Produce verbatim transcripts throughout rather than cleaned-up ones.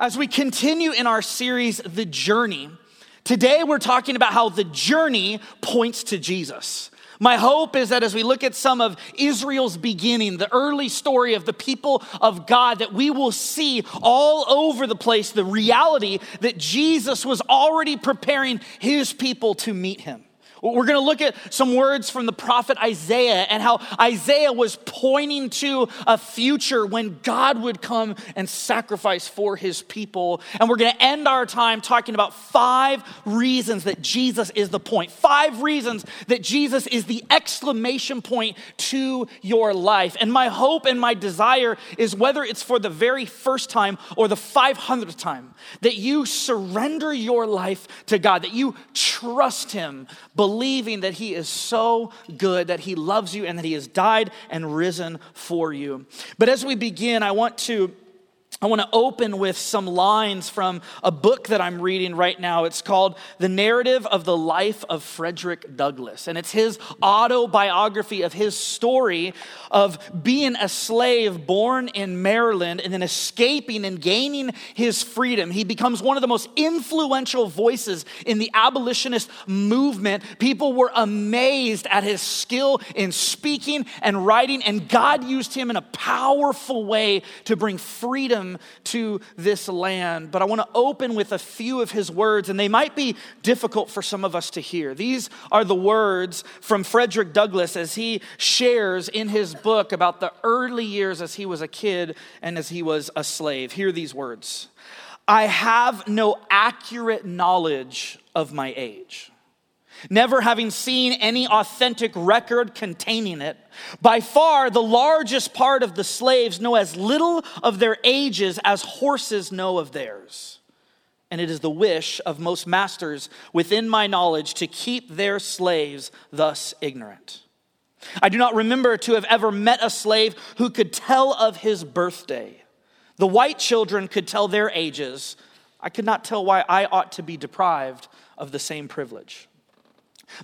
as we continue in our series, The Journey. Today we're talking about how the journey points to Jesus. My hope is that as we look at some of Israel's beginning, the early story of the people of God, that we will see all over the place the reality that Jesus was already preparing his people to meet him. We're going to look at some words from the prophet Isaiah and how Isaiah was pointing to a future when God would come and sacrifice for his people. And we're going to end our time talking about five reasons that Jesus is the point. Five reasons that Jesus is the exclamation point to your life. And my hope and my desire is, whether it's for the very first time or the five hundredth time, that you surrender your life to God, that you trust him, believing that he is so good, that he loves you, and that he has died and risen for you. But as we begin, I want to I want to open with some lines from a book that I'm reading right now. It's called The Narrative of the Life of Frederick Douglass. And it's his autobiography of his story of being a slave born in Maryland and then escaping and gaining his freedom. He becomes one of the most influential voices in the abolitionist movement. People were amazed at his skill in speaking and writing, and God used him in a powerful way to bring freedom to this land. But I want to open with a few of his words, and they might be difficult for some of us to hear. These are the words from Frederick Douglass as he shares in his book about the early years as he was a kid and as he was a slave. Hear these words. I have no accurate knowledge of my age, never having seen any authentic record containing it. By far, the largest part of the slaves know as little of their ages as horses know of theirs. And it is the wish of most masters within my knowledge to keep their slaves thus ignorant. I do not remember to have ever met a slave who could tell of his birthday. The white children could tell their ages. I could not tell why I ought to be deprived of the same privilege.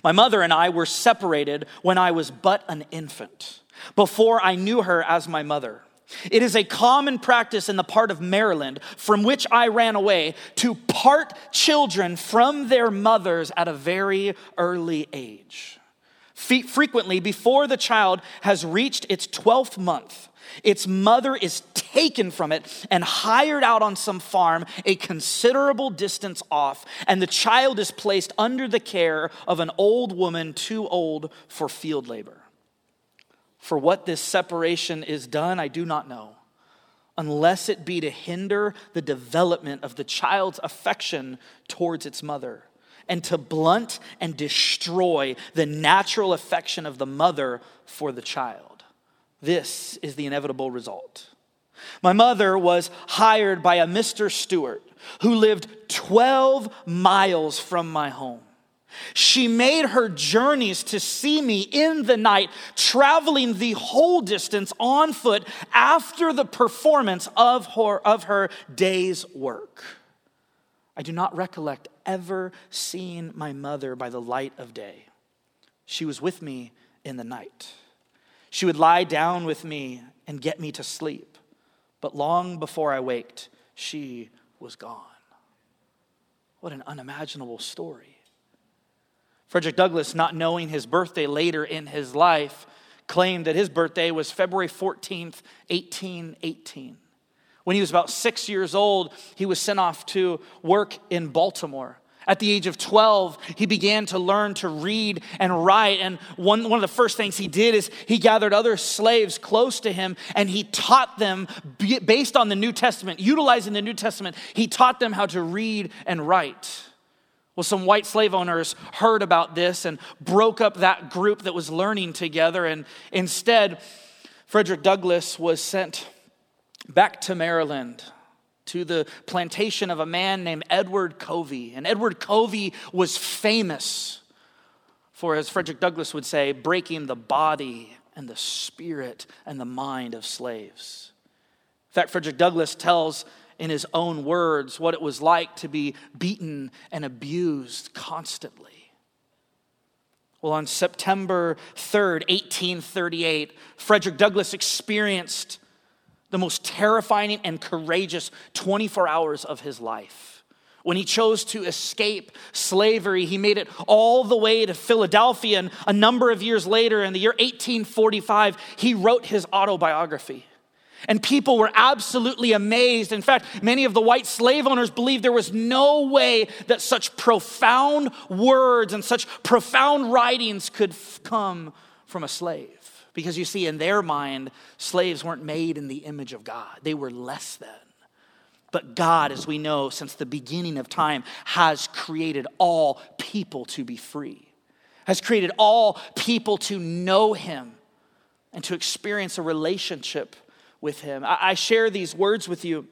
My mother and I were separated when I was but an infant, before I knew her as my mother. It is a common practice in the part of Maryland from which I ran away to part children from their mothers at a very early age. Frequently, before the child has reached its twelfth month, its mother is taken from it and hired out on some farm a considerable distance off, and the child is placed under the care of an old woman too old for field labor. For what this separation is done, I do not know, unless it be to hinder the development of the child's affection towards its mother, and to blunt and destroy the natural affection of the mother for the child. This is the inevitable result. My mother was hired by a Mister Stewart who lived twelve miles from my home. She made her journeys to see me in the night, traveling the whole distance on foot after the performance of her, of her day's work. I do not recollect ever seeing my mother by the light of day. She was with me in the night. She would lie down with me and get me to sleep. But long before I waked, she was gone. What an unimaginable story. Frederick Douglass, not knowing his birthday later in his life, claimed that his birthday was February fourteenth, eighteen eighteen. When he was about six years old, he was sent off to work in Baltimore. At the age of twelve, he began to learn to read and write. And one, one of the first things he did is he gathered other slaves close to him, and he taught them, based on the New Testament, utilizing the New Testament, he taught them how to read and write. Well, some white slave owners heard about this and broke up that group that was learning together. And instead, Frederick Douglass was sent back to Maryland, to the plantation of a man named Edward Covey. And Edward Covey was famous for, as Frederick Douglass would say, breaking the body and the spirit and the mind of slaves. In fact, Frederick Douglass tells in his own words what it was like to be beaten and abused constantly. Well, on September third, eighteen thirty-eight, Frederick Douglass experienced the most terrifying and courageous twenty-four hours of his life. When he chose to escape slavery, he made it all the way to Philadelphia. And a number of years later, in the year eighteen forty-five, he wrote his autobiography. And people were absolutely amazed. In fact, many of the white slave owners believed there was no way that such profound words and such profound writings could come from a slave. Because you see, in their mind, slaves weren't made in the image of God. They were less than. But God, as we know, since the beginning of time, has created all people to be free, has created all people to know him and to experience a relationship with him. I share these words with you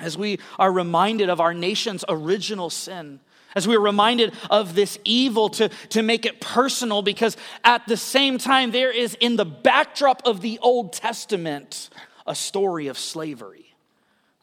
as we are reminded of our nation's original sin, as we are reminded of this evil to, to make it personal, because at the same time, there is in the backdrop of the Old Testament a story of slavery.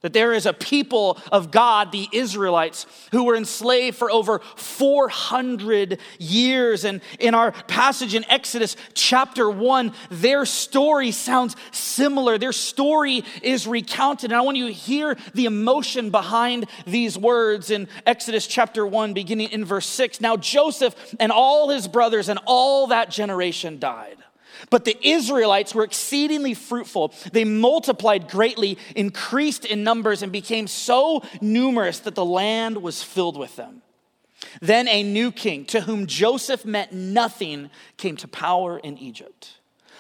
That there is a people of God, the Israelites, who were enslaved for over four hundred years. And in our passage in Exodus chapter one, their story sounds similar. Their story is recounted. And I want you to hear the emotion behind these words in Exodus chapter one, beginning in verse six. Now Joseph and all his brothers and all that generation died. But the Israelites were exceedingly fruitful. They multiplied greatly, increased in numbers, and became so numerous that the land was filled with them. Then a new king, to whom Joseph meant nothing, came to power in Egypt.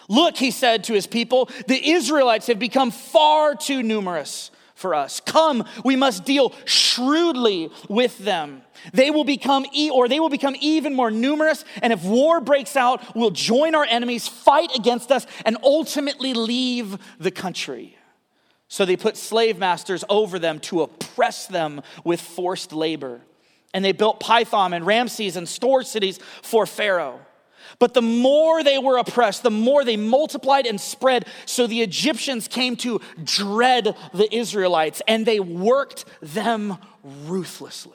Look, he said to his people, the Israelites have become far too numerous for us. Come, we must deal shrewdly with them. They will become e- or they will become even more numerous, and if war breaks out, we'll join our enemies, fight against us, and ultimately leave the country. So they put slave masters over them to oppress them with forced labor. And they built Pithom and Ramses and store cities for Pharaoh. But the more they were oppressed, the more they multiplied and spread. So the Egyptians came to dread the Israelites, and they worked them ruthlessly.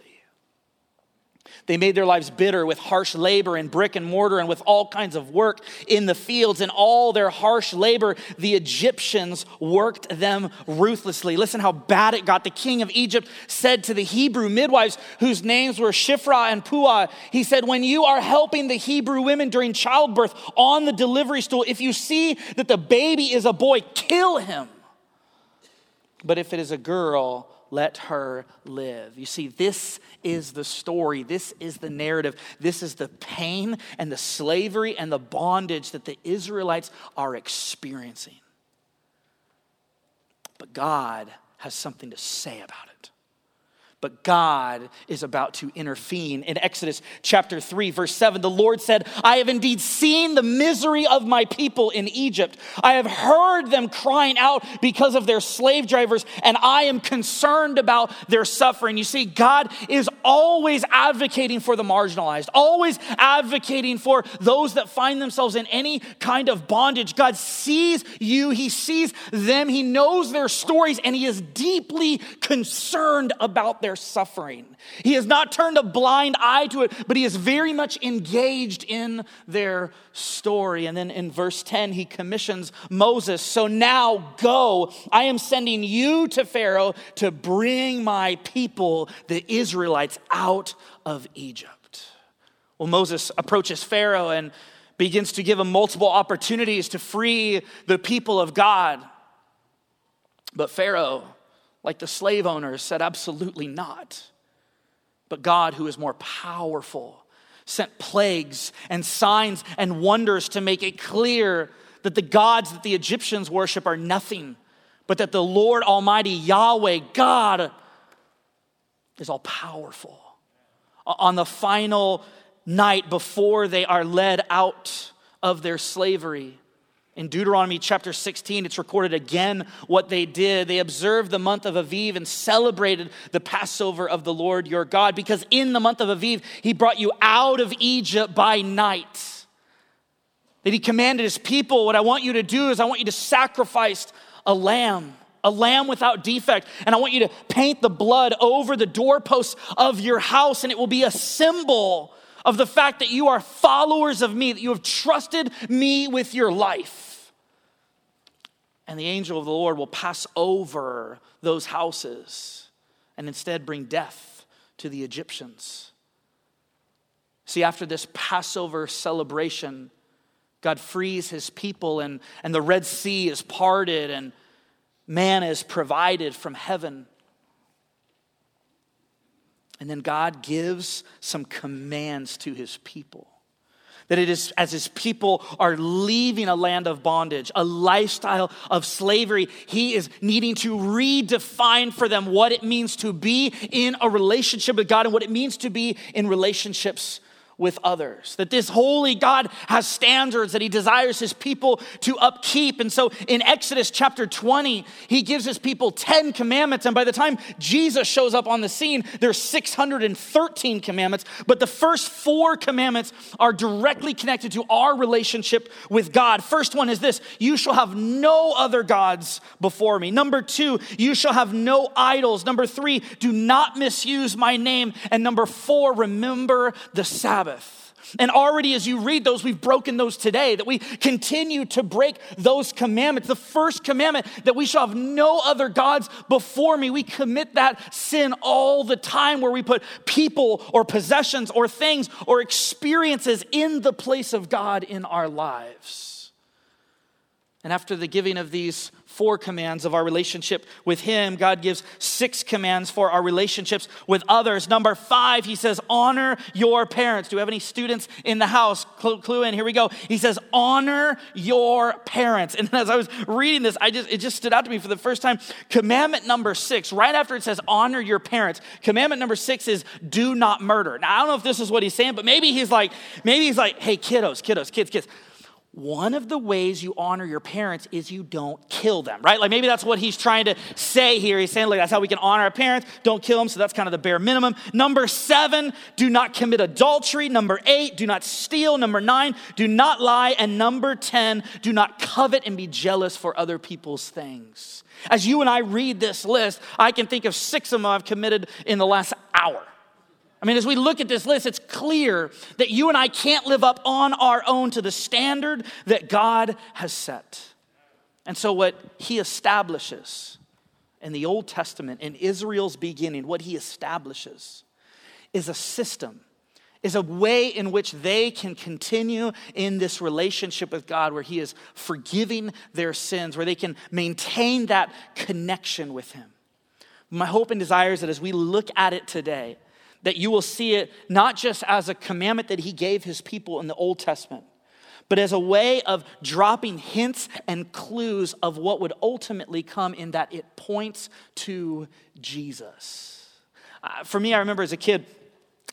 They made their lives bitter with harsh labor and brick and mortar and with all kinds of work in the fields. In all their harsh labor, the Egyptians worked them ruthlessly. Listen how bad it got. The king of Egypt said to the Hebrew midwives, whose names were Shifra and Puah, he said, when you are helping the Hebrew women during childbirth on the delivery stool, if you see that the baby is a boy, kill him. But if it is a girl, let her live. You see, this is the story. This is the narrative. This is the pain and the slavery and the bondage that the Israelites are experiencing. But God has something to say about it. But God is about to intervene. In Exodus chapter three, verse seven, the Lord said, I have indeed seen the misery of my people in Egypt. I have heard them crying out because of their slave drivers, and I am concerned about their suffering. You see, God is always advocating for the marginalized, always advocating for those that find themselves in any kind of bondage. God sees you, he sees them, he knows their stories, and he is deeply concerned about their suffering. He has not turned a blind eye to it, but he is very much engaged in their story. And then in verse ten, he commissions Moses. So now go, I am sending you to Pharaoh to bring my people, the Israelites, out of Egypt. Well, Moses approaches Pharaoh and begins to give him multiple opportunities to free the people of God. But Pharaoh, like the slave owners, said, absolutely not. But God, who is more powerful, sent plagues and signs and wonders to make it clear that the gods that the Egyptians worship are nothing, but that the Lord Almighty, Yahweh, God, is all powerful. On the final night before they are led out of their slavery, in Deuteronomy chapter sixteen, it's recorded again what they did. They observed the month of Aviv and celebrated the Passover of the Lord your God, because in the month of Aviv, he brought you out of Egypt by night. That he commanded his people, what I want you to do is I want you to sacrifice a lamb, a lamb without defect, and I want you to paint the blood over the doorposts of your house, and it will be a symbol of the fact that you are followers of me, that you have trusted me with your life. And the angel of the Lord will pass over those houses and instead bring death to the Egyptians. See, after this Passover celebration, God frees his people and, and the Red Sea is parted and manna is provided from heaven. And then God gives some commands to his people. That it is as his people are leaving a land of bondage, a lifestyle of slavery, he is needing to redefine for them what it means to be in a relationship with God and what it means to be in relationships with others. That this holy God has standards that he desires his people to upkeep. And so in Exodus chapter twenty, he gives his people ten commandments. And by the time Jesus shows up on the scene, there's six hundred thirteen commandments. But the first four commandments are directly connected to our relationship with God. First one is this: you shall have no other gods before me. Number two, you shall have no idols. Number three, do not misuse my name. And number four, remember the Sabbath. And already as you read those, we've broken those today, that we continue to break those commandments. The first commandment, that we shall have no other gods before me. We commit that sin all the time where we put people or possessions or things or experiences in the place of God in our lives. And after the giving of these four commands of our relationship with him, God gives six commands for our relationships with others. Number five, he says, honor your parents. Do we have any students in the house? Clue in, here we go. He says, honor your parents. And as I was reading this, I just it just stood out to me for the first time. Commandment number six, right after it says, honor your parents, commandment number six is do not murder. Now, I don't know if this is what he's saying, but maybe he's like, maybe he's like, hey, kiddos, kiddos, kids, kids. One of the ways you honor your parents is you don't kill them, right? Like maybe that's what he's trying to say here. He's saying, like, that's how we can honor our parents. Don't kill them. So that's kind of the bare minimum. Number seven, do not commit adultery. Number eight, do not steal. Number nine, do not lie. And number ten, do not covet and be jealous for other people's things. As you and I read this list, I can think of six of them I've committed in the last hour. I mean, as we look at this list, it's clear that you and I can't live up on our own to the standard that God has set. And so what he establishes in the Old Testament, in Israel's beginning, what he establishes is a system, is a way in which they can continue in this relationship with God where he is forgiving their sins, where they can maintain that connection with him. My hope and desire is that as we look at it today, that you will see it not just as a commandment that he gave his people in the Old Testament, but as a way of dropping hints and clues of what would ultimately come, in that it points to Jesus. Uh, for me, I remember as a kid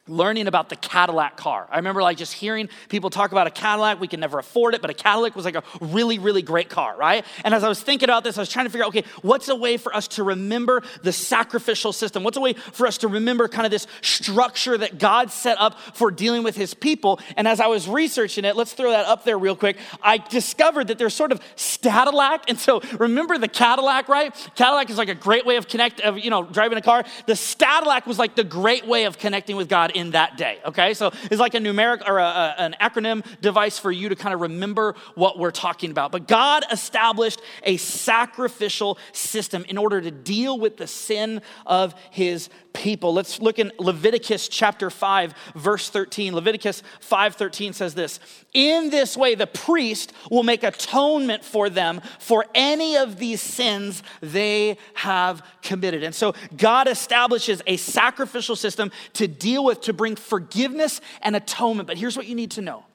learning about the Cadillac car. I remember like just hearing people talk about a Cadillac. We can never afford it, but a Cadillac was like a really, really great car, right? And as I was thinking about this, I was trying to figure out, okay, what's a way for us to remember the sacrificial system? What's a way for us to remember kind of this structure that God set up for dealing with his people? And as I was researching it, let's throw that up there real quick, I discovered that there's sort of Stadilac. And so remember the Cadillac, right? Cadillac is like a great way of connect, of, you know, driving a car. The Stadilac was like the great way of connecting with God in that day, okay? So it's like a numeric or a, a, an acronym device for you to kind of remember what we're talking about. But God established a sacrificial system in order to deal with the sin of his people. Let's look in Leviticus chapter five, verse thirteen. Leviticus five thirteen says this: in this way, the priest will make atonement for them for any of these sins they have committed. And so God establishes a sacrificial system to deal with, to bring forgiveness and atonement. But here's what you need to know.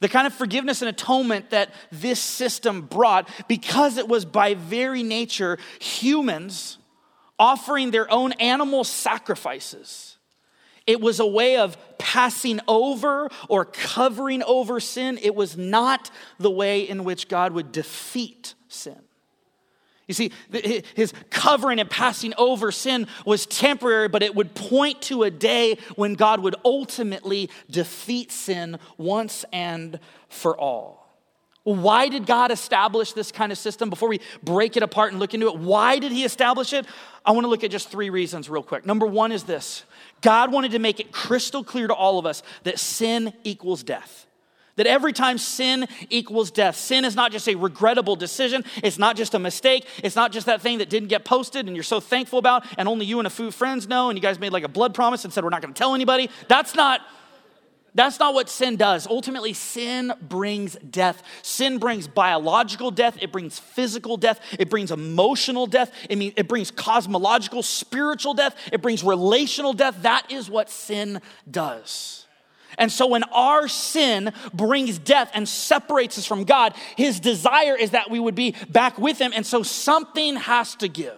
The kind of forgiveness and atonement that this system brought, because it was by very nature humans offering their own animal sacrifices, it was a way of passing over or covering over sin. It was not the way in which God would defeat sin. You see, his covering and passing over sin was temporary, but it would point to a day when God would ultimately defeat sin once and for all. Why did God establish this kind of system? Before we break it apart and look into it, why did he establish it? I want to look at just three reasons real quick. Number one is this: God wanted to make it crystal clear to all of us that sin equals death. That every time sin equals death. Sin is not just a regrettable decision. It's not just a mistake. It's not just that thing that didn't get posted and you're so thankful about and only you and a few friends know and you guys made like a blood promise and said we're not going to tell anybody. That's not... That's not what sin does. Ultimately, sin brings death. Sin brings biological death. It brings physical death. It brings emotional death. It mean, it brings cosmological, spiritual death. It brings relational death. That is what sin does. And so when our sin brings death and separates us from God, his desire is that we would be back with him. And so something has to give.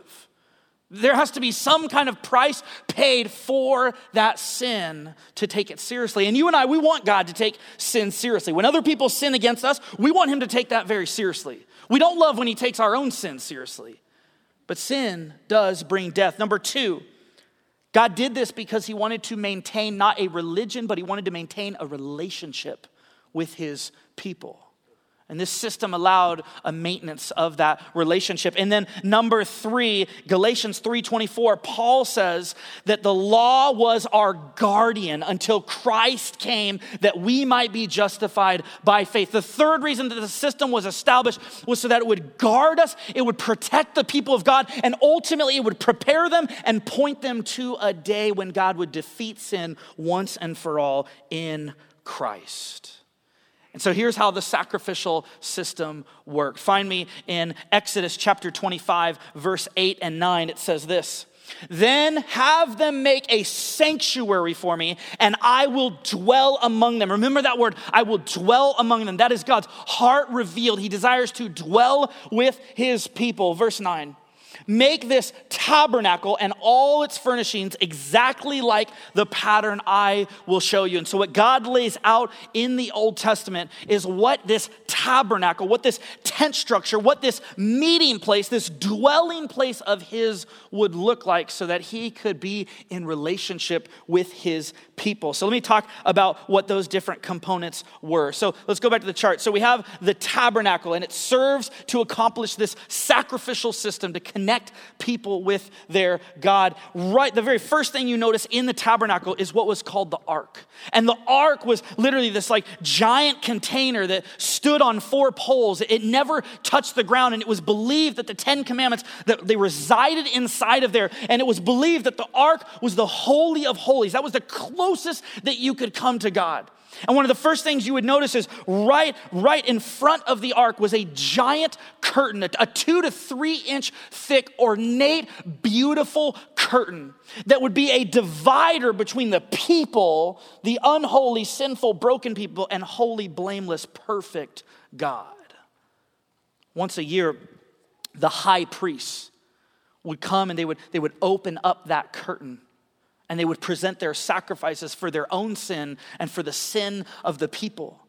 There has to be some kind of price paid for that sin to take it seriously. And you and I, we want God to take sin seriously. When other people sin against us, we want him to take that very seriously. We don't love when he takes our own sin seriously. But sin does bring death. Number two, God did this because he wanted to maintain not a religion, but he wanted to maintain a relationship with his people. And this system allowed a maintenance of that relationship. And then number three, Galatians three twenty-four, Paul says that the law was our guardian until Christ came that we might be justified by faith. The third reason that the system was established was so that it would guard us, it would protect the people of God, and ultimately it would prepare them and point them to a day when God would defeat sin once and for all in Christ. And so here's how the sacrificial system worked. Find me in Exodus chapter twenty-five, verse eight and nine. It says this, "Then have them make a sanctuary for me, and I will dwell among them." Remember that word, I will dwell among them. That is God's heart revealed. He desires to dwell with his people. Verse nine. "Make this tabernacle and all its furnishings exactly like the pattern I will show you." And so what God lays out in the Old Testament is what this tabernacle, what this tent structure, what this meeting place, this dwelling place of his would look like so that he could be in relationship with his people. So let me talk about what those different components were. So let's go back to the chart. So we have the tabernacle, and it serves to accomplish this sacrificial system to connect Connect people with their God. Right, the very first thing you notice in the tabernacle is what was called the ark. And the ark was literally this like giant container that stood on four poles. It never touched the ground, and it was believed that the Ten Commandments, that they resided inside of there. And it was believed that the ark was the holy of holies. That was the closest that you could come to God. And one of the first things you would notice is right, right in front of the ark was a giant curtain, a two to three inch thick, ornate, beautiful curtain that would be a divider between the people, the unholy, sinful, broken people, and holy, blameless, perfect God. Once a year, the high priests would come and they would, they would open up that curtain. And they would present their sacrifices for their own sin and for the sin of the people.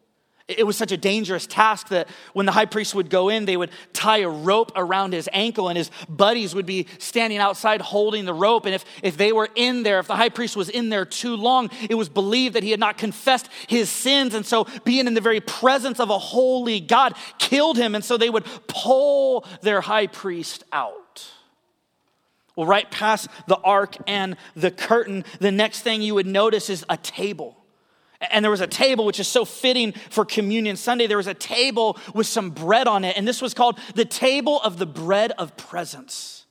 It was such a dangerous task that when the high priest would go in, they would tie a rope around his ankle, and his buddies would be standing outside holding the rope. And if, if they were in there, if the high priest was in there too long, it was believed that he had not confessed his sins. And so being in the very presence of a holy God killed him. And so they would pull their high priest out. Well, right past the ark and the curtain, the next thing you would notice is a table. And there was a table, which is so fitting for Communion Sunday. There was a table with some bread on it. And this was called the table of the bread of presence.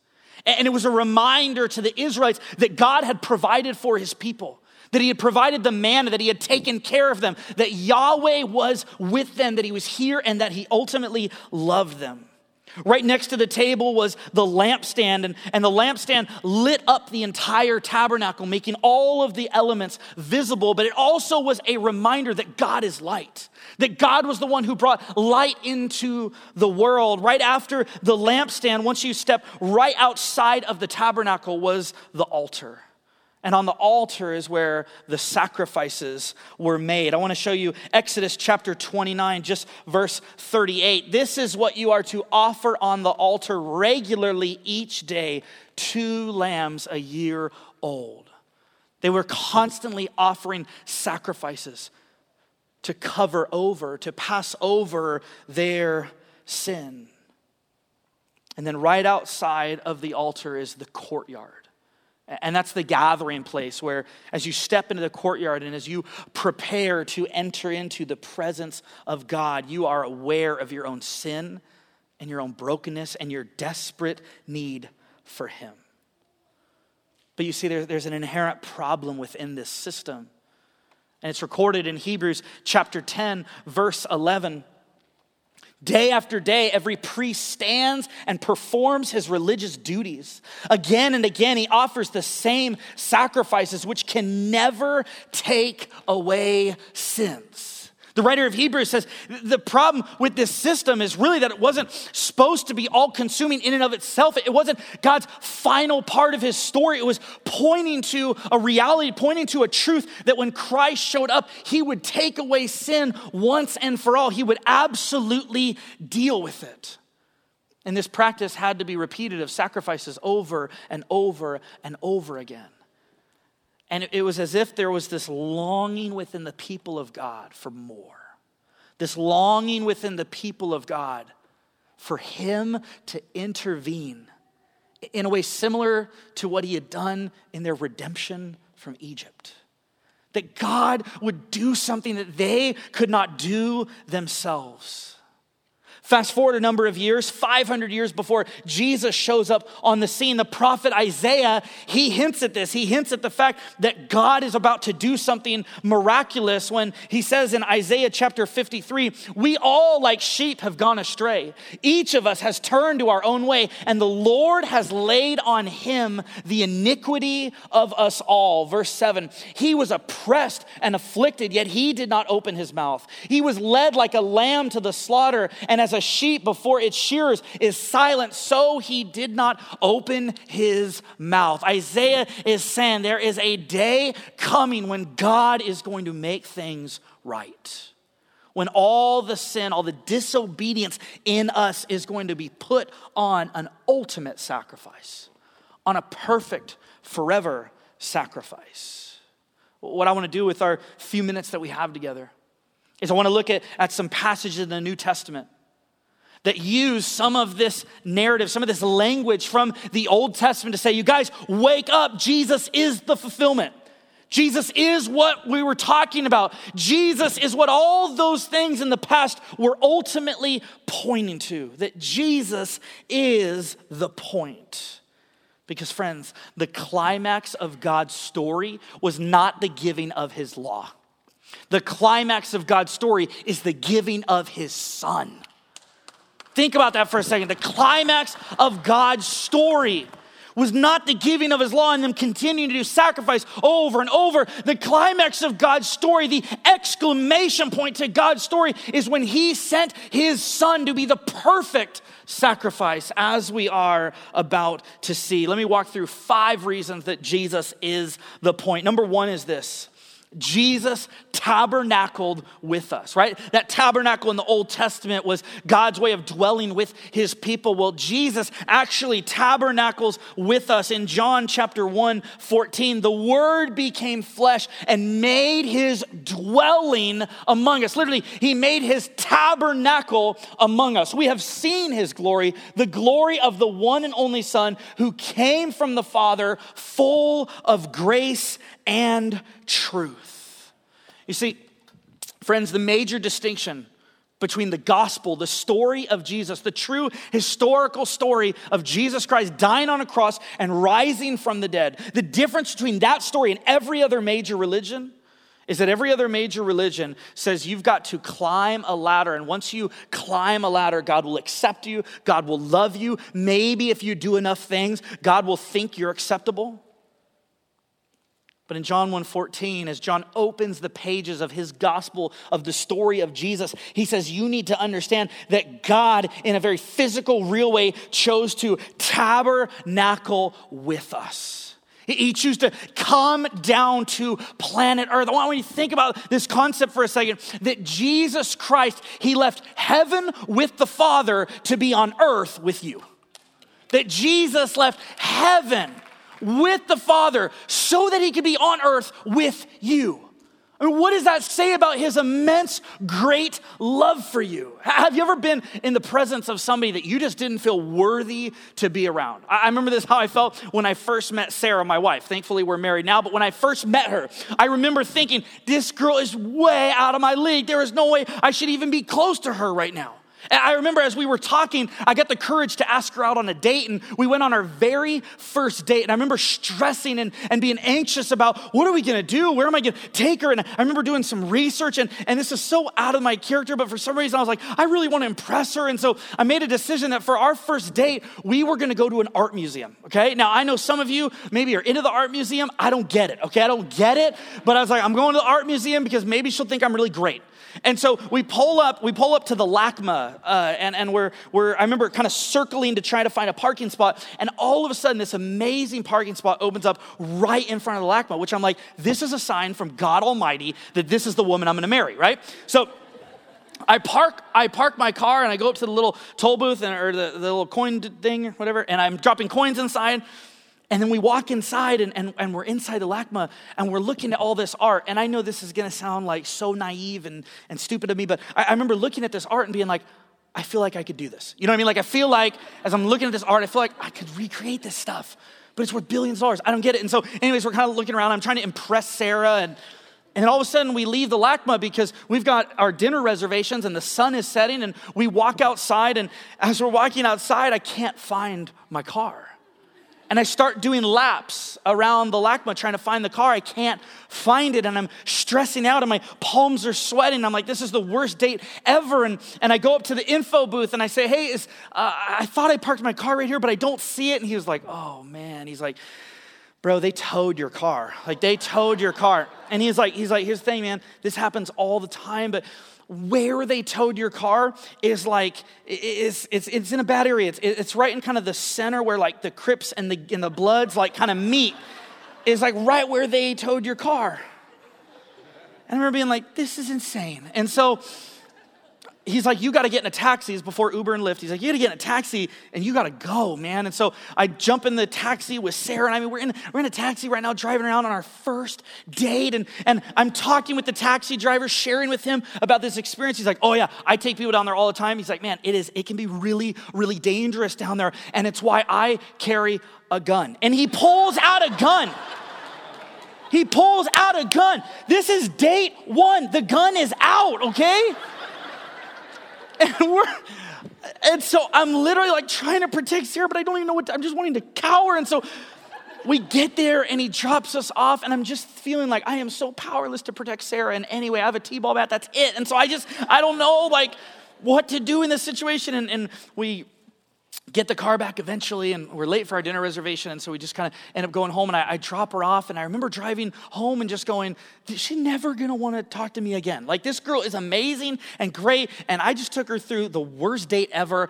And it was a reminder to the Israelites that God had provided for his people, that he had provided the manna, that he had taken care of them, that Yahweh was with them, that he was here, and that he ultimately loved them. Right next to the table was the lampstand, and, and the lampstand lit up the entire tabernacle, making all of the elements visible, but it also was a reminder that God is light, that God was the one who brought light into the world. Right after the lampstand, once you step right outside of the tabernacle, was the altar. And on the altar is where the sacrifices were made. I want to show you Exodus chapter twenty-nine, just verse thirty-eight. "This is what you are to offer on the altar regularly each day, two lambs a year old." They were constantly offering sacrifices to cover over, to pass over their sin. And then right outside of the altar is the courtyard. And that's the gathering place where as you step into the courtyard and as you prepare to enter into the presence of God, you are aware of your own sin and your own brokenness and your desperate need for him. But you see, there, there's an inherent problem within this system. And it's recorded in Hebrews chapter ten, verse eleven. Day after day, every priest stands and performs his religious duties. Again and again, he offers the same sacrifices which can never take away sins. The writer of Hebrews says the problem with this system is really that it wasn't supposed to be all-consuming in and of itself. It wasn't God's final part of his story. It was pointing to a reality, pointing to a truth that when Christ showed up, he would take away sin once and for all. He would absolutely deal with it. And this practice had to be repeated of sacrifices over and over and over again. And it was as if there was this longing within the people of God for more. This longing within the people of God for him to intervene in a way similar to what he had done in their redemption from Egypt. That God would do something that they could not do themselves. Fast forward a number of years, five hundred years before Jesus shows up on the scene, the prophet Isaiah, he hints at this. He hints at the fact that God is about to do something miraculous when he says in Isaiah chapter fifty-three, we all like sheep have gone astray. Each of us has turned to our own way, and the Lord has laid on him the iniquity of us all. Verse seven, he was oppressed and afflicted, yet he did not open his mouth. He was led like a lamb to the slaughter, and as As a sheep before its shearers is silent, so he did not open his mouth. Isaiah is saying there is a day coming when God is going to make things right. When all the sin, all the disobedience in us is going to be put on an ultimate sacrifice, on a perfect forever sacrifice. What I want to do with our few minutes that we have together is I want to look at, at some passages in the New Testament that use some of this narrative, some of this language from the Old Testament to say, you guys, wake up. Jesus is the fulfillment. Jesus is what we were talking about. Jesus is what all those things in the past were ultimately pointing to, that Jesus is the point. Because friends, the climax of God's story was not the giving of his law. The climax of God's story is the giving of his son. Think about that for a second. The climax of God's story was not the giving of his law and them continuing to do sacrifice over and over. The climax of God's story, the exclamation point to God's story, is when he sent his son to be the perfect sacrifice, as we are about to see. Let me walk through five reasons that Jesus is the point. Number one is this. Jesus tabernacled with us, right? That tabernacle in the Old Testament was God's way of dwelling with his people. Well, Jesus actually tabernacles with us. In John chapter one, fourteen, the word became flesh and made his dwelling among us. Literally, he made his tabernacle among us. We have seen his glory, the glory of the one and only Son who came from the Father, full of grace and truth. You see, friends, the major distinction between the gospel, the story of Jesus, the true historical story of Jesus Christ dying on a cross and rising from the dead, the difference between that story and every other major religion is that every other major religion says you've got to climb a ladder, and once you climb a ladder, God will accept you, God will love you. Maybe if you do enough things, God will think you're acceptable. But in John one fourteen, as John opens the pages of his gospel of the story of Jesus, he says you need to understand that God, in a very physical, real way, chose to tabernacle with us. He chose to come down to planet Earth. I want you to think about this concept for a second, that Jesus Christ, he left heaven with the Father to be on earth with you. That Jesus left heaven with the Father so that he could be on earth with you. I mean, what does that say about his immense, great love for you? Have you ever been in the presence of somebody that you just didn't feel worthy to be around? I remember this, how I felt when I first met Sarah, my wife. Thankfully, we're married now, but when I first met her, I remember thinking, this girl is way out of my league. There is no way I should even be close to her right now. And I remember as we were talking, I got the courage to ask her out on a date, and we went on our very first date. And I remember stressing and, and being anxious about, what are we gonna do? Where am I gonna take her? And I remember doing some research, and, and this is so out of my character, but for some reason I was like, I really wanna impress her. And so I made a decision that for our first date, we were gonna go to an art museum, okay? Now I know some of you maybe are into the art museum. I don't get it, okay? I don't get it, but I was like, I'm going to the art museum because maybe she'll think I'm really great. And so we pull up, we pull up to the LACMA, uh, and, and we're, we're, I remember kind of circling to try to find a parking spot, and all of a sudden this amazing parking spot opens up right in front of the LACMA, which I'm like, this is a sign from God Almighty that this is the woman I'm gonna marry, right? So I park, I park my car, and I go up to the little toll booth, and, or the, the little coin thing, whatever, and I'm dropping coins inside. And then we walk inside, and, and, and we're inside the LACMA, and we're looking at all this art. And I know this is gonna sound like so naive and, and stupid of me, but I, I remember looking at this art and being like, I feel like I could do this. You know what I mean? Like I feel like, as I'm looking at this art, I feel like I could recreate this stuff, but it's worth billions of dollars. I don't get it. And so anyways, we're kind of looking around. I'm trying to impress Sarah, and And then all of a sudden we leave the LACMA because we've got our dinner reservations and the sun is setting, and we walk outside, and as we're walking outside, I can't find my car. And I start doing laps around the LACMA trying to find the car. I can't find it, and I'm stressing out, and my palms are sweating. I'm like, this is the worst date ever. And, and I go up to the info booth, and I say, hey, is, uh, I thought I parked my car right here, but I don't see it. And he was like, oh, man. He's like, bro, they towed your car. Like, they towed your car. And he's like, he's like, here's the thing, man. This happens all the time, but where they towed your car is like, it's, it's, it's in a bad area. It's, it's right in kind of the center where like the Crips and the, and the Bloods like kind of meet. Is like right where they towed your car. And I remember being like, this is insane. And so he's like, you gotta get in a taxi. It's before Uber and Lyft. He's like, you gotta get in a taxi and you gotta go, man. And so I jump in the taxi with Sarah, and I mean, we're in, we're in a taxi right now, driving around on our first date. And, and I'm talking with the taxi driver, sharing with him about this experience. He's like, oh yeah, I take people down there all the time. He's like, man, it is, it can be really, really dangerous down there. And it's why I carry a gun. And he pulls out a gun. He pulls out a gun. This is date one. The gun is out, okay? And we're, and so I'm literally like trying to protect Sarah, but I don't even know what to, I'm just wanting to cower. And so we get there, and he drops us off, and I'm just feeling like I am so powerless to protect Sarah. And anyway, I have a T-ball bat, that's it. And so I just, I don't know like what to do in this situation. And, and we get the car back eventually, and we're late for our dinner reservation. And so we just kind of end up going home, and I, I drop her off. And I remember driving home and just going, she's never gonna wanna talk to me again. Like, this girl is amazing and great. And I just took her through the worst date ever.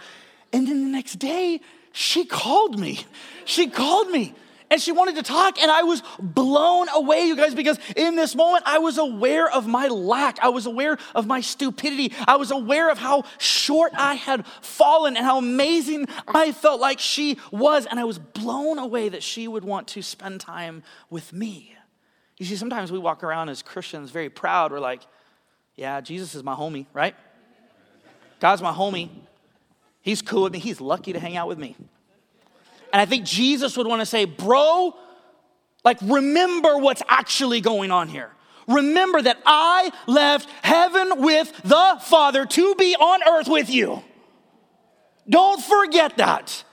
And then the next day, she called me. She called me. And she wanted to talk, and I was blown away, you guys, because in this moment, I was aware of my lack. I was aware of my stupidity. I was aware of how short I had fallen and how amazing I felt like she was. And I was blown away that she would want to spend time with me. You see, sometimes we walk around as Christians very proud. We're like, yeah, Jesus is my homie, right? God's my homie. He's cool with me. He's lucky to hang out with me. And I think Jesus would want to say, bro, like, remember what's actually going on here. Remember that I left heaven with the Father to be on earth with you. Don't forget that.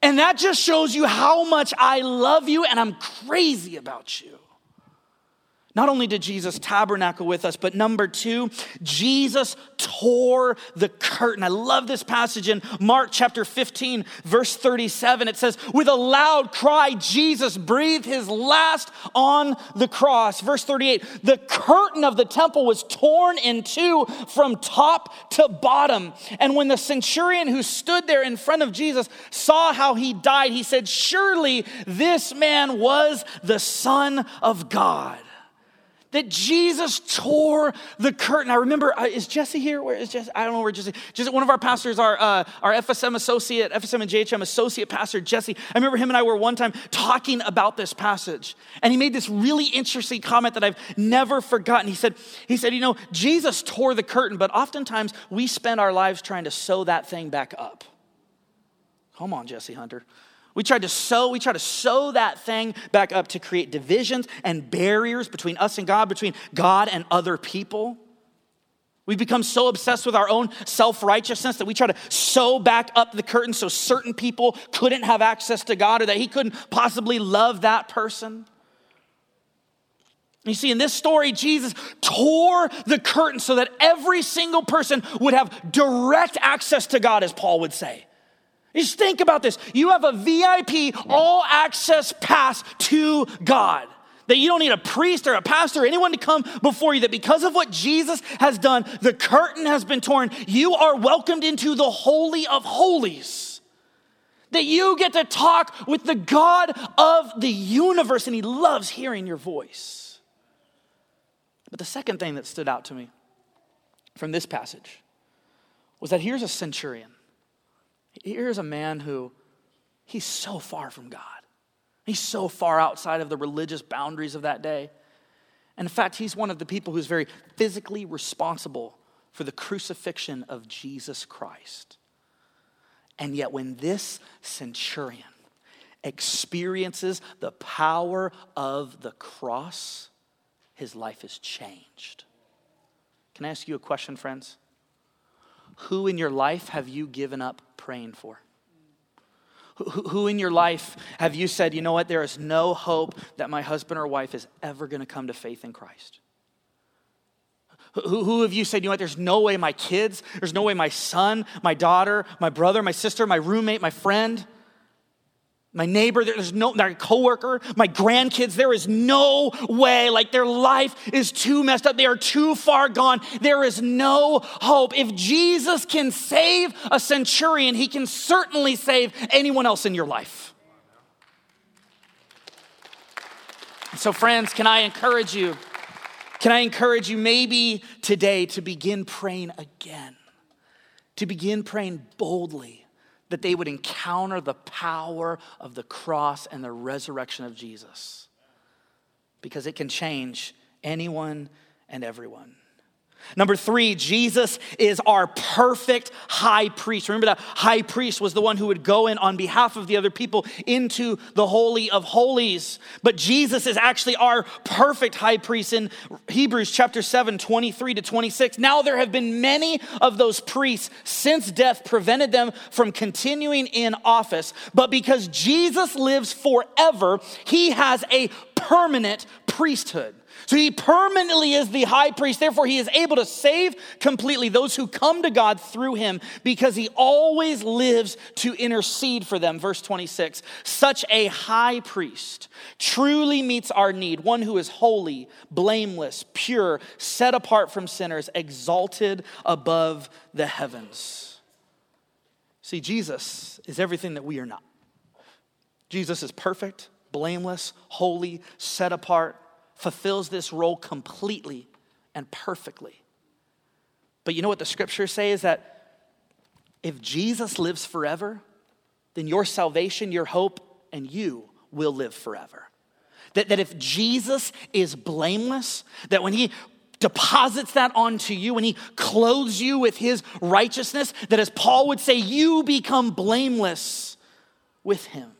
And that just shows you how much I love you and I'm crazy about you. Not only did Jesus tabernacle with us, but number two, Jesus tore the curtain. I love this passage in Mark chapter fifteen, verse thirty-seven. It says, with a loud cry, Jesus breathed his last on the cross. Verse thirty-eight, the curtain of the temple was torn in two from top to bottom. And when the centurion who stood there in front of Jesus saw how he died, he said, surely this man was the Son of God. that Jesus tore the curtain. I remember, uh, is Jesse here? Where is Jesse? I don't know where Jesse is. One of our pastors, our uh, our F S M associate, F S M and J H M associate pastor, Jesse. I remember him and I were one time talking about this passage. And he made this really interesting comment that I've never forgotten. He said, he said, you know, Jesus tore the curtain, but oftentimes we spend our lives trying to sew that thing back up. Come on, Jesse Hunter. We tried to sew, we try to sew that thing back up to create divisions and barriers between us and God, between God and other people. We've become so obsessed with our own self-righteousness that we try to sew back up the curtain so certain people couldn't have access to God or that he couldn't possibly love that person. You see, in this story, Jesus tore the curtain so that every single person would have direct access to God, as Paul would say. Just think about this. You have a V I P all-access pass to God. That you don't need a priest or a pastor or anyone to come before you. That because of what Jesus has done, the curtain has been torn. You are welcomed into the Holy of Holies. That you get to talk with the God of the universe. And he loves hearing your voice. But the second thing that stood out to me from this passage was that here's a centurion. Here's a man who, he's so far from God. He's so far outside of the religious boundaries of that day. And in fact, he's one of the people who's very physically responsible for the crucifixion of Jesus Christ. And yet when this centurion experiences the power of the cross, his life is changed. Can I ask you a question, friends? Who in your life have you given up praying for? Who, who in your life have you said, you know what, there is no hope that my husband or wife is ever going to come to faith in Christ? Who, who have you said, you know what, there's no way my kids, there's no way my son, my daughter, my brother, my sister, my roommate, my friend, my neighbor, there's no, my coworker, my grandkids, there is no way. Like their life is too messed up. They are too far gone. There is no hope. If Jesus can save a centurion, he can certainly save anyone else in your life. So friends, can I encourage you? Can I encourage you maybe today to begin praying again? To begin praying boldly, that they would encounter the power of the cross and the resurrection of Jesus, because it can change anyone and everyone. Number three, Jesus is our perfect high priest. Remember that high priest was the one who would go in on behalf of the other people into the Holy of Holies. But Jesus is actually our perfect high priest. In Hebrews chapter seven, twenty-three to twenty-six. Now there have been many of those priests since death prevented them from continuing in office. But because Jesus lives forever, he has a permanent priesthood. So he permanently is the high priest. Therefore, he is able to save completely those who come to God through him, because he always lives to intercede for them. Verse twenty-six, such a high priest truly meets our need. One who is holy, blameless, pure, set apart from sinners, exalted above the heavens. See, Jesus is everything that we are not. Jesus is perfect, blameless, holy, set apart, fulfills this role completely and perfectly. But you know what the scriptures say is that if Jesus lives forever, then your salvation, your hope, and you will live forever. That, that if Jesus is blameless, that when he deposits that onto you, when he clothes you with his righteousness, that as Paul would say, you become blameless with him.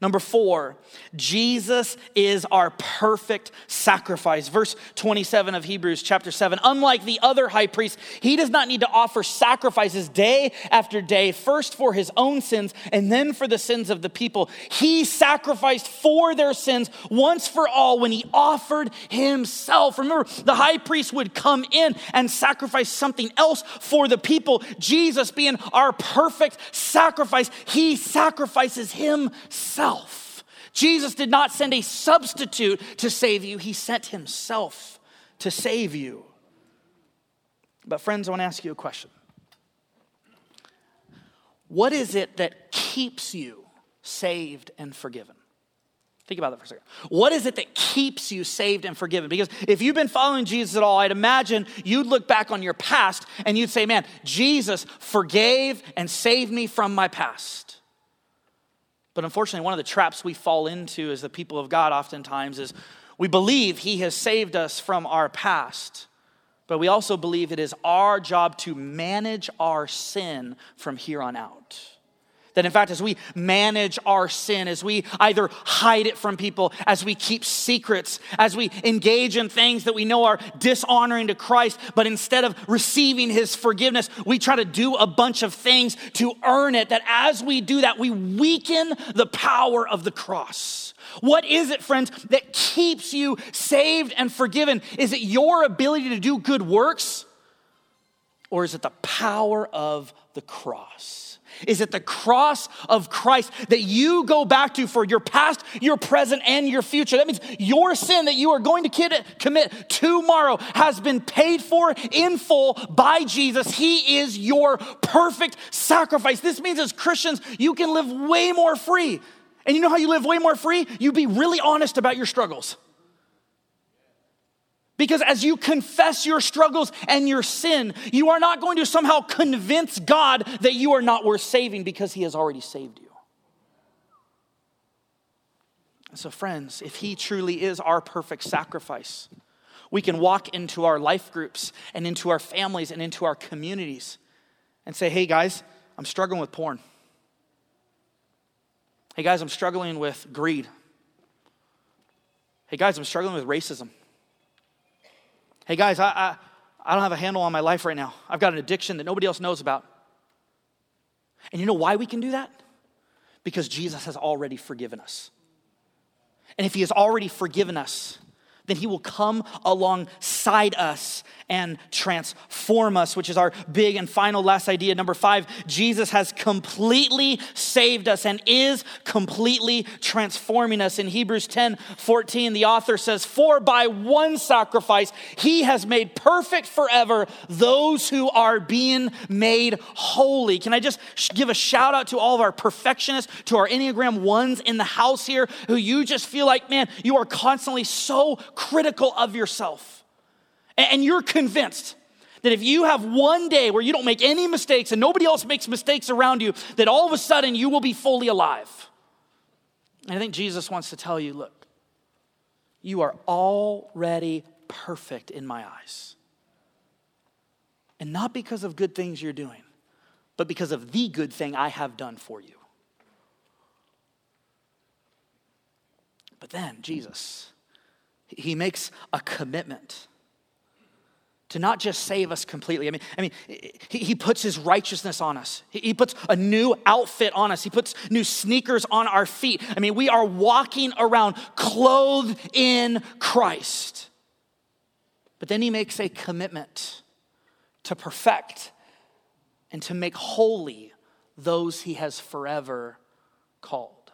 Number four, Jesus is our perfect sacrifice. Verse twenty-seven of Hebrews chapter seven. Unlike the other high priest, he does not need to offer sacrifices day after day, first for his own sins and then for the sins of the people. He sacrificed for their sins once for all when he offered himself. Remember, the high priest would come in and sacrifice something else for the people. Jesus, being our perfect sacrifice, he sacrifices himself. Jesus did not send a substitute to save you. He sent himself to save you. But friends, I want to ask you a question. What is it that keeps you saved and forgiven? Think about that for a second. What is it that keeps you saved and forgiven? Because if you've been following Jesus at all, I'd imagine you'd look back on your past and you'd say, man, Jesus forgave and saved me from my past. But unfortunately, one of the traps we fall into as the people of God oftentimes is we believe he has saved us from our past, but we also believe it is our job to manage our sin from here on out. That in fact, as we manage our sin, as we either hide it from people, as we keep secrets, as we engage in things that we know are dishonoring to Christ, but instead of receiving his forgiveness, we try to do a bunch of things to earn it. That as we do that, we weaken the power of the cross. What is it, friends, that keeps you saved and forgiven? Is it your ability to do good works? Or is it the power of the cross? Is it the cross of Christ that you go back to for your past, your present, and your future? That means your sin that you are going to commit tomorrow has been paid for in full by Jesus. He is your perfect sacrifice. This means as Christians, you can live way more free. And you know how you live way more free? You be really honest about your struggles. Because as you confess your struggles and your sin, you are not going to somehow convince God that you are not worth saving because he has already saved you. So friends, if he truly is our perfect sacrifice, we can walk into our life groups and into our families and into our communities and say, hey guys, I'm struggling with porn. Hey guys, I'm struggling with greed. Hey guys, I'm struggling with racism. Hey guys, I, I I don't have a handle on my life right now. I've got an addiction that nobody else knows about. And you know why we can do that? Because Jesus has already forgiven us. And if he has already forgiven us, then he will come alongside us and transform us, which is our big and final last idea. Number five, Jesus has completely saved us and is completely transforming us. In Hebrews ten fourteen, the author says, for by one sacrifice, he has made perfect forever those who are being made holy. Can I just give a shout out to all of our perfectionists, to our Enneagram ones in the house here, who you just feel like, man, you are constantly so critical of yourself. And you're convinced that if you have one day where you don't make any mistakes and nobody else makes mistakes around you, that all of a sudden you will be fully alive. And I think Jesus wants to tell you, look, you are already perfect in my eyes. And not because of good things you're doing, but because of the good thing I have done for you. But then Jesus, he makes a commitment to not just save us completely. I mean, I mean, he, he puts his righteousness on us. He, he puts a new outfit on us. He puts new sneakers on our feet. I mean, we are walking around clothed in Christ. But then he makes a commitment to perfect and to make holy those he has forever called.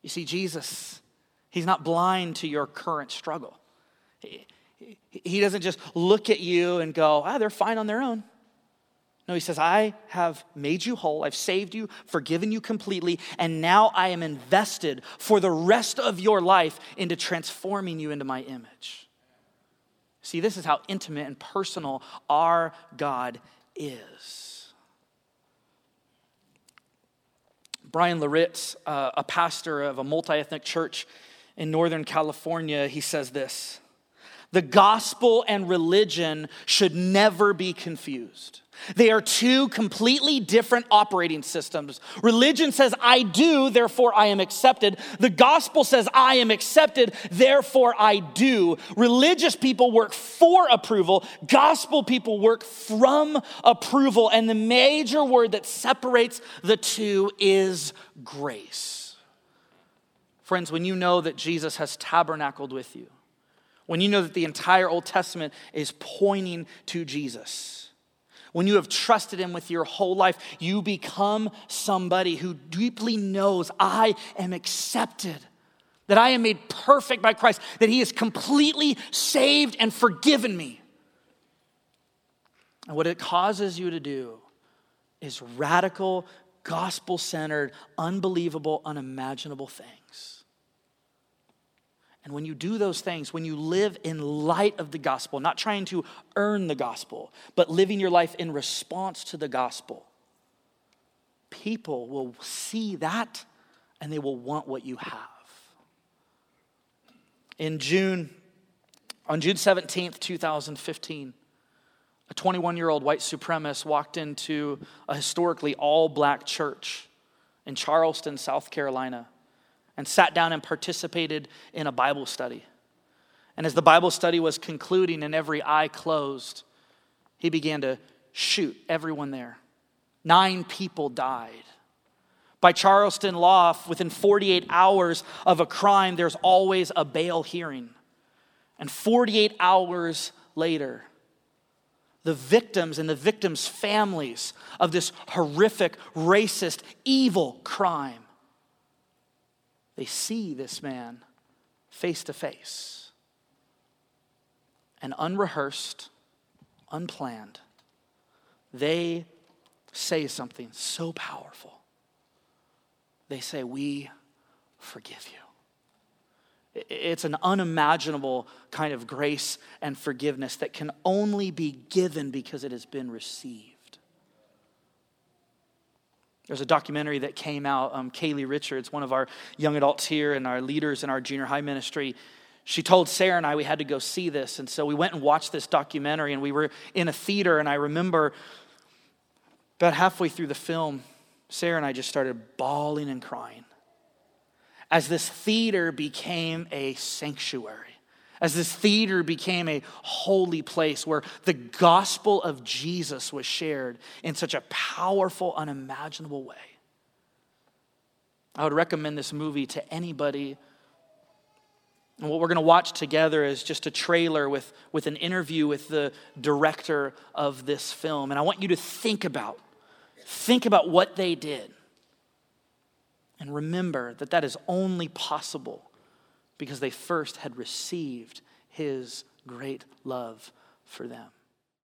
You see, Jesus, he's not blind to your current struggle. He, he, he doesn't just look at you and go, ah, they're fine on their own. No, he says, I have made you whole. I've saved you, forgiven you completely, and now I am invested for the rest of your life into transforming you into my image. See, this is how intimate and personal our God is. Brian Loritz, uh, a pastor of a multi-ethnic church in Northern California, he says this: the gospel and religion should never be confused. They are two completely different operating systems. Religion says, I do, therefore I am accepted. The gospel says, I am accepted, therefore I do. Religious people work for approval. Gospel people work from approval. And the major word that separates the two is grace. Friends, when you know that Jesus has tabernacled with you, when you know that the entire Old Testament is pointing to Jesus, when you have trusted him with your whole life, you become somebody who deeply knows, I am accepted, that I am made perfect by Christ, that he has completely saved and forgiven me. And what it causes you to do is radical, gospel-centered, unbelievable, unimaginable things. And when you do those things, when you live in light of the gospel, not trying to earn the gospel, but living your life in response to the gospel, people will see that and they will want what you have. In June, on June seventeenth, two thousand fifteen, a twenty-one-year-old white supremacist walked into a historically all-black church in Charleston, South Carolina, and sat down and participated in a Bible study. And as the Bible study was concluding and every eye closed, he began to shoot everyone there. Nine people died. By Charleston law, within forty-eight hours of a crime, there's always a bail hearing. And forty-eight hours later, the victims and the victims' families of this horrific, racist, evil crime, they see this man face to face. And unrehearsed, unplanned, they say something so powerful. They say, "We forgive you." It's an unimaginable kind of grace and forgiveness that can only be given because it has been received. There's a documentary that came out. Um, Kaylee Richards, one of our young adults here and our leaders in our junior high ministry, she told Sarah and I we had to go see this. And so we went and watched this documentary, and we were in a theater. And I remember about halfway through the film, Sarah and I just started bawling and crying as this theater became a sanctuary, as this theater became a holy place where the gospel of Jesus was shared in such a powerful, unimaginable way. I would recommend this movie to anybody. And what we're going to watch together is just a trailer with, with an interview with the director of this film. And I want you to think about, think about what they did. And remember that that is only possible because they first had received his great love for them.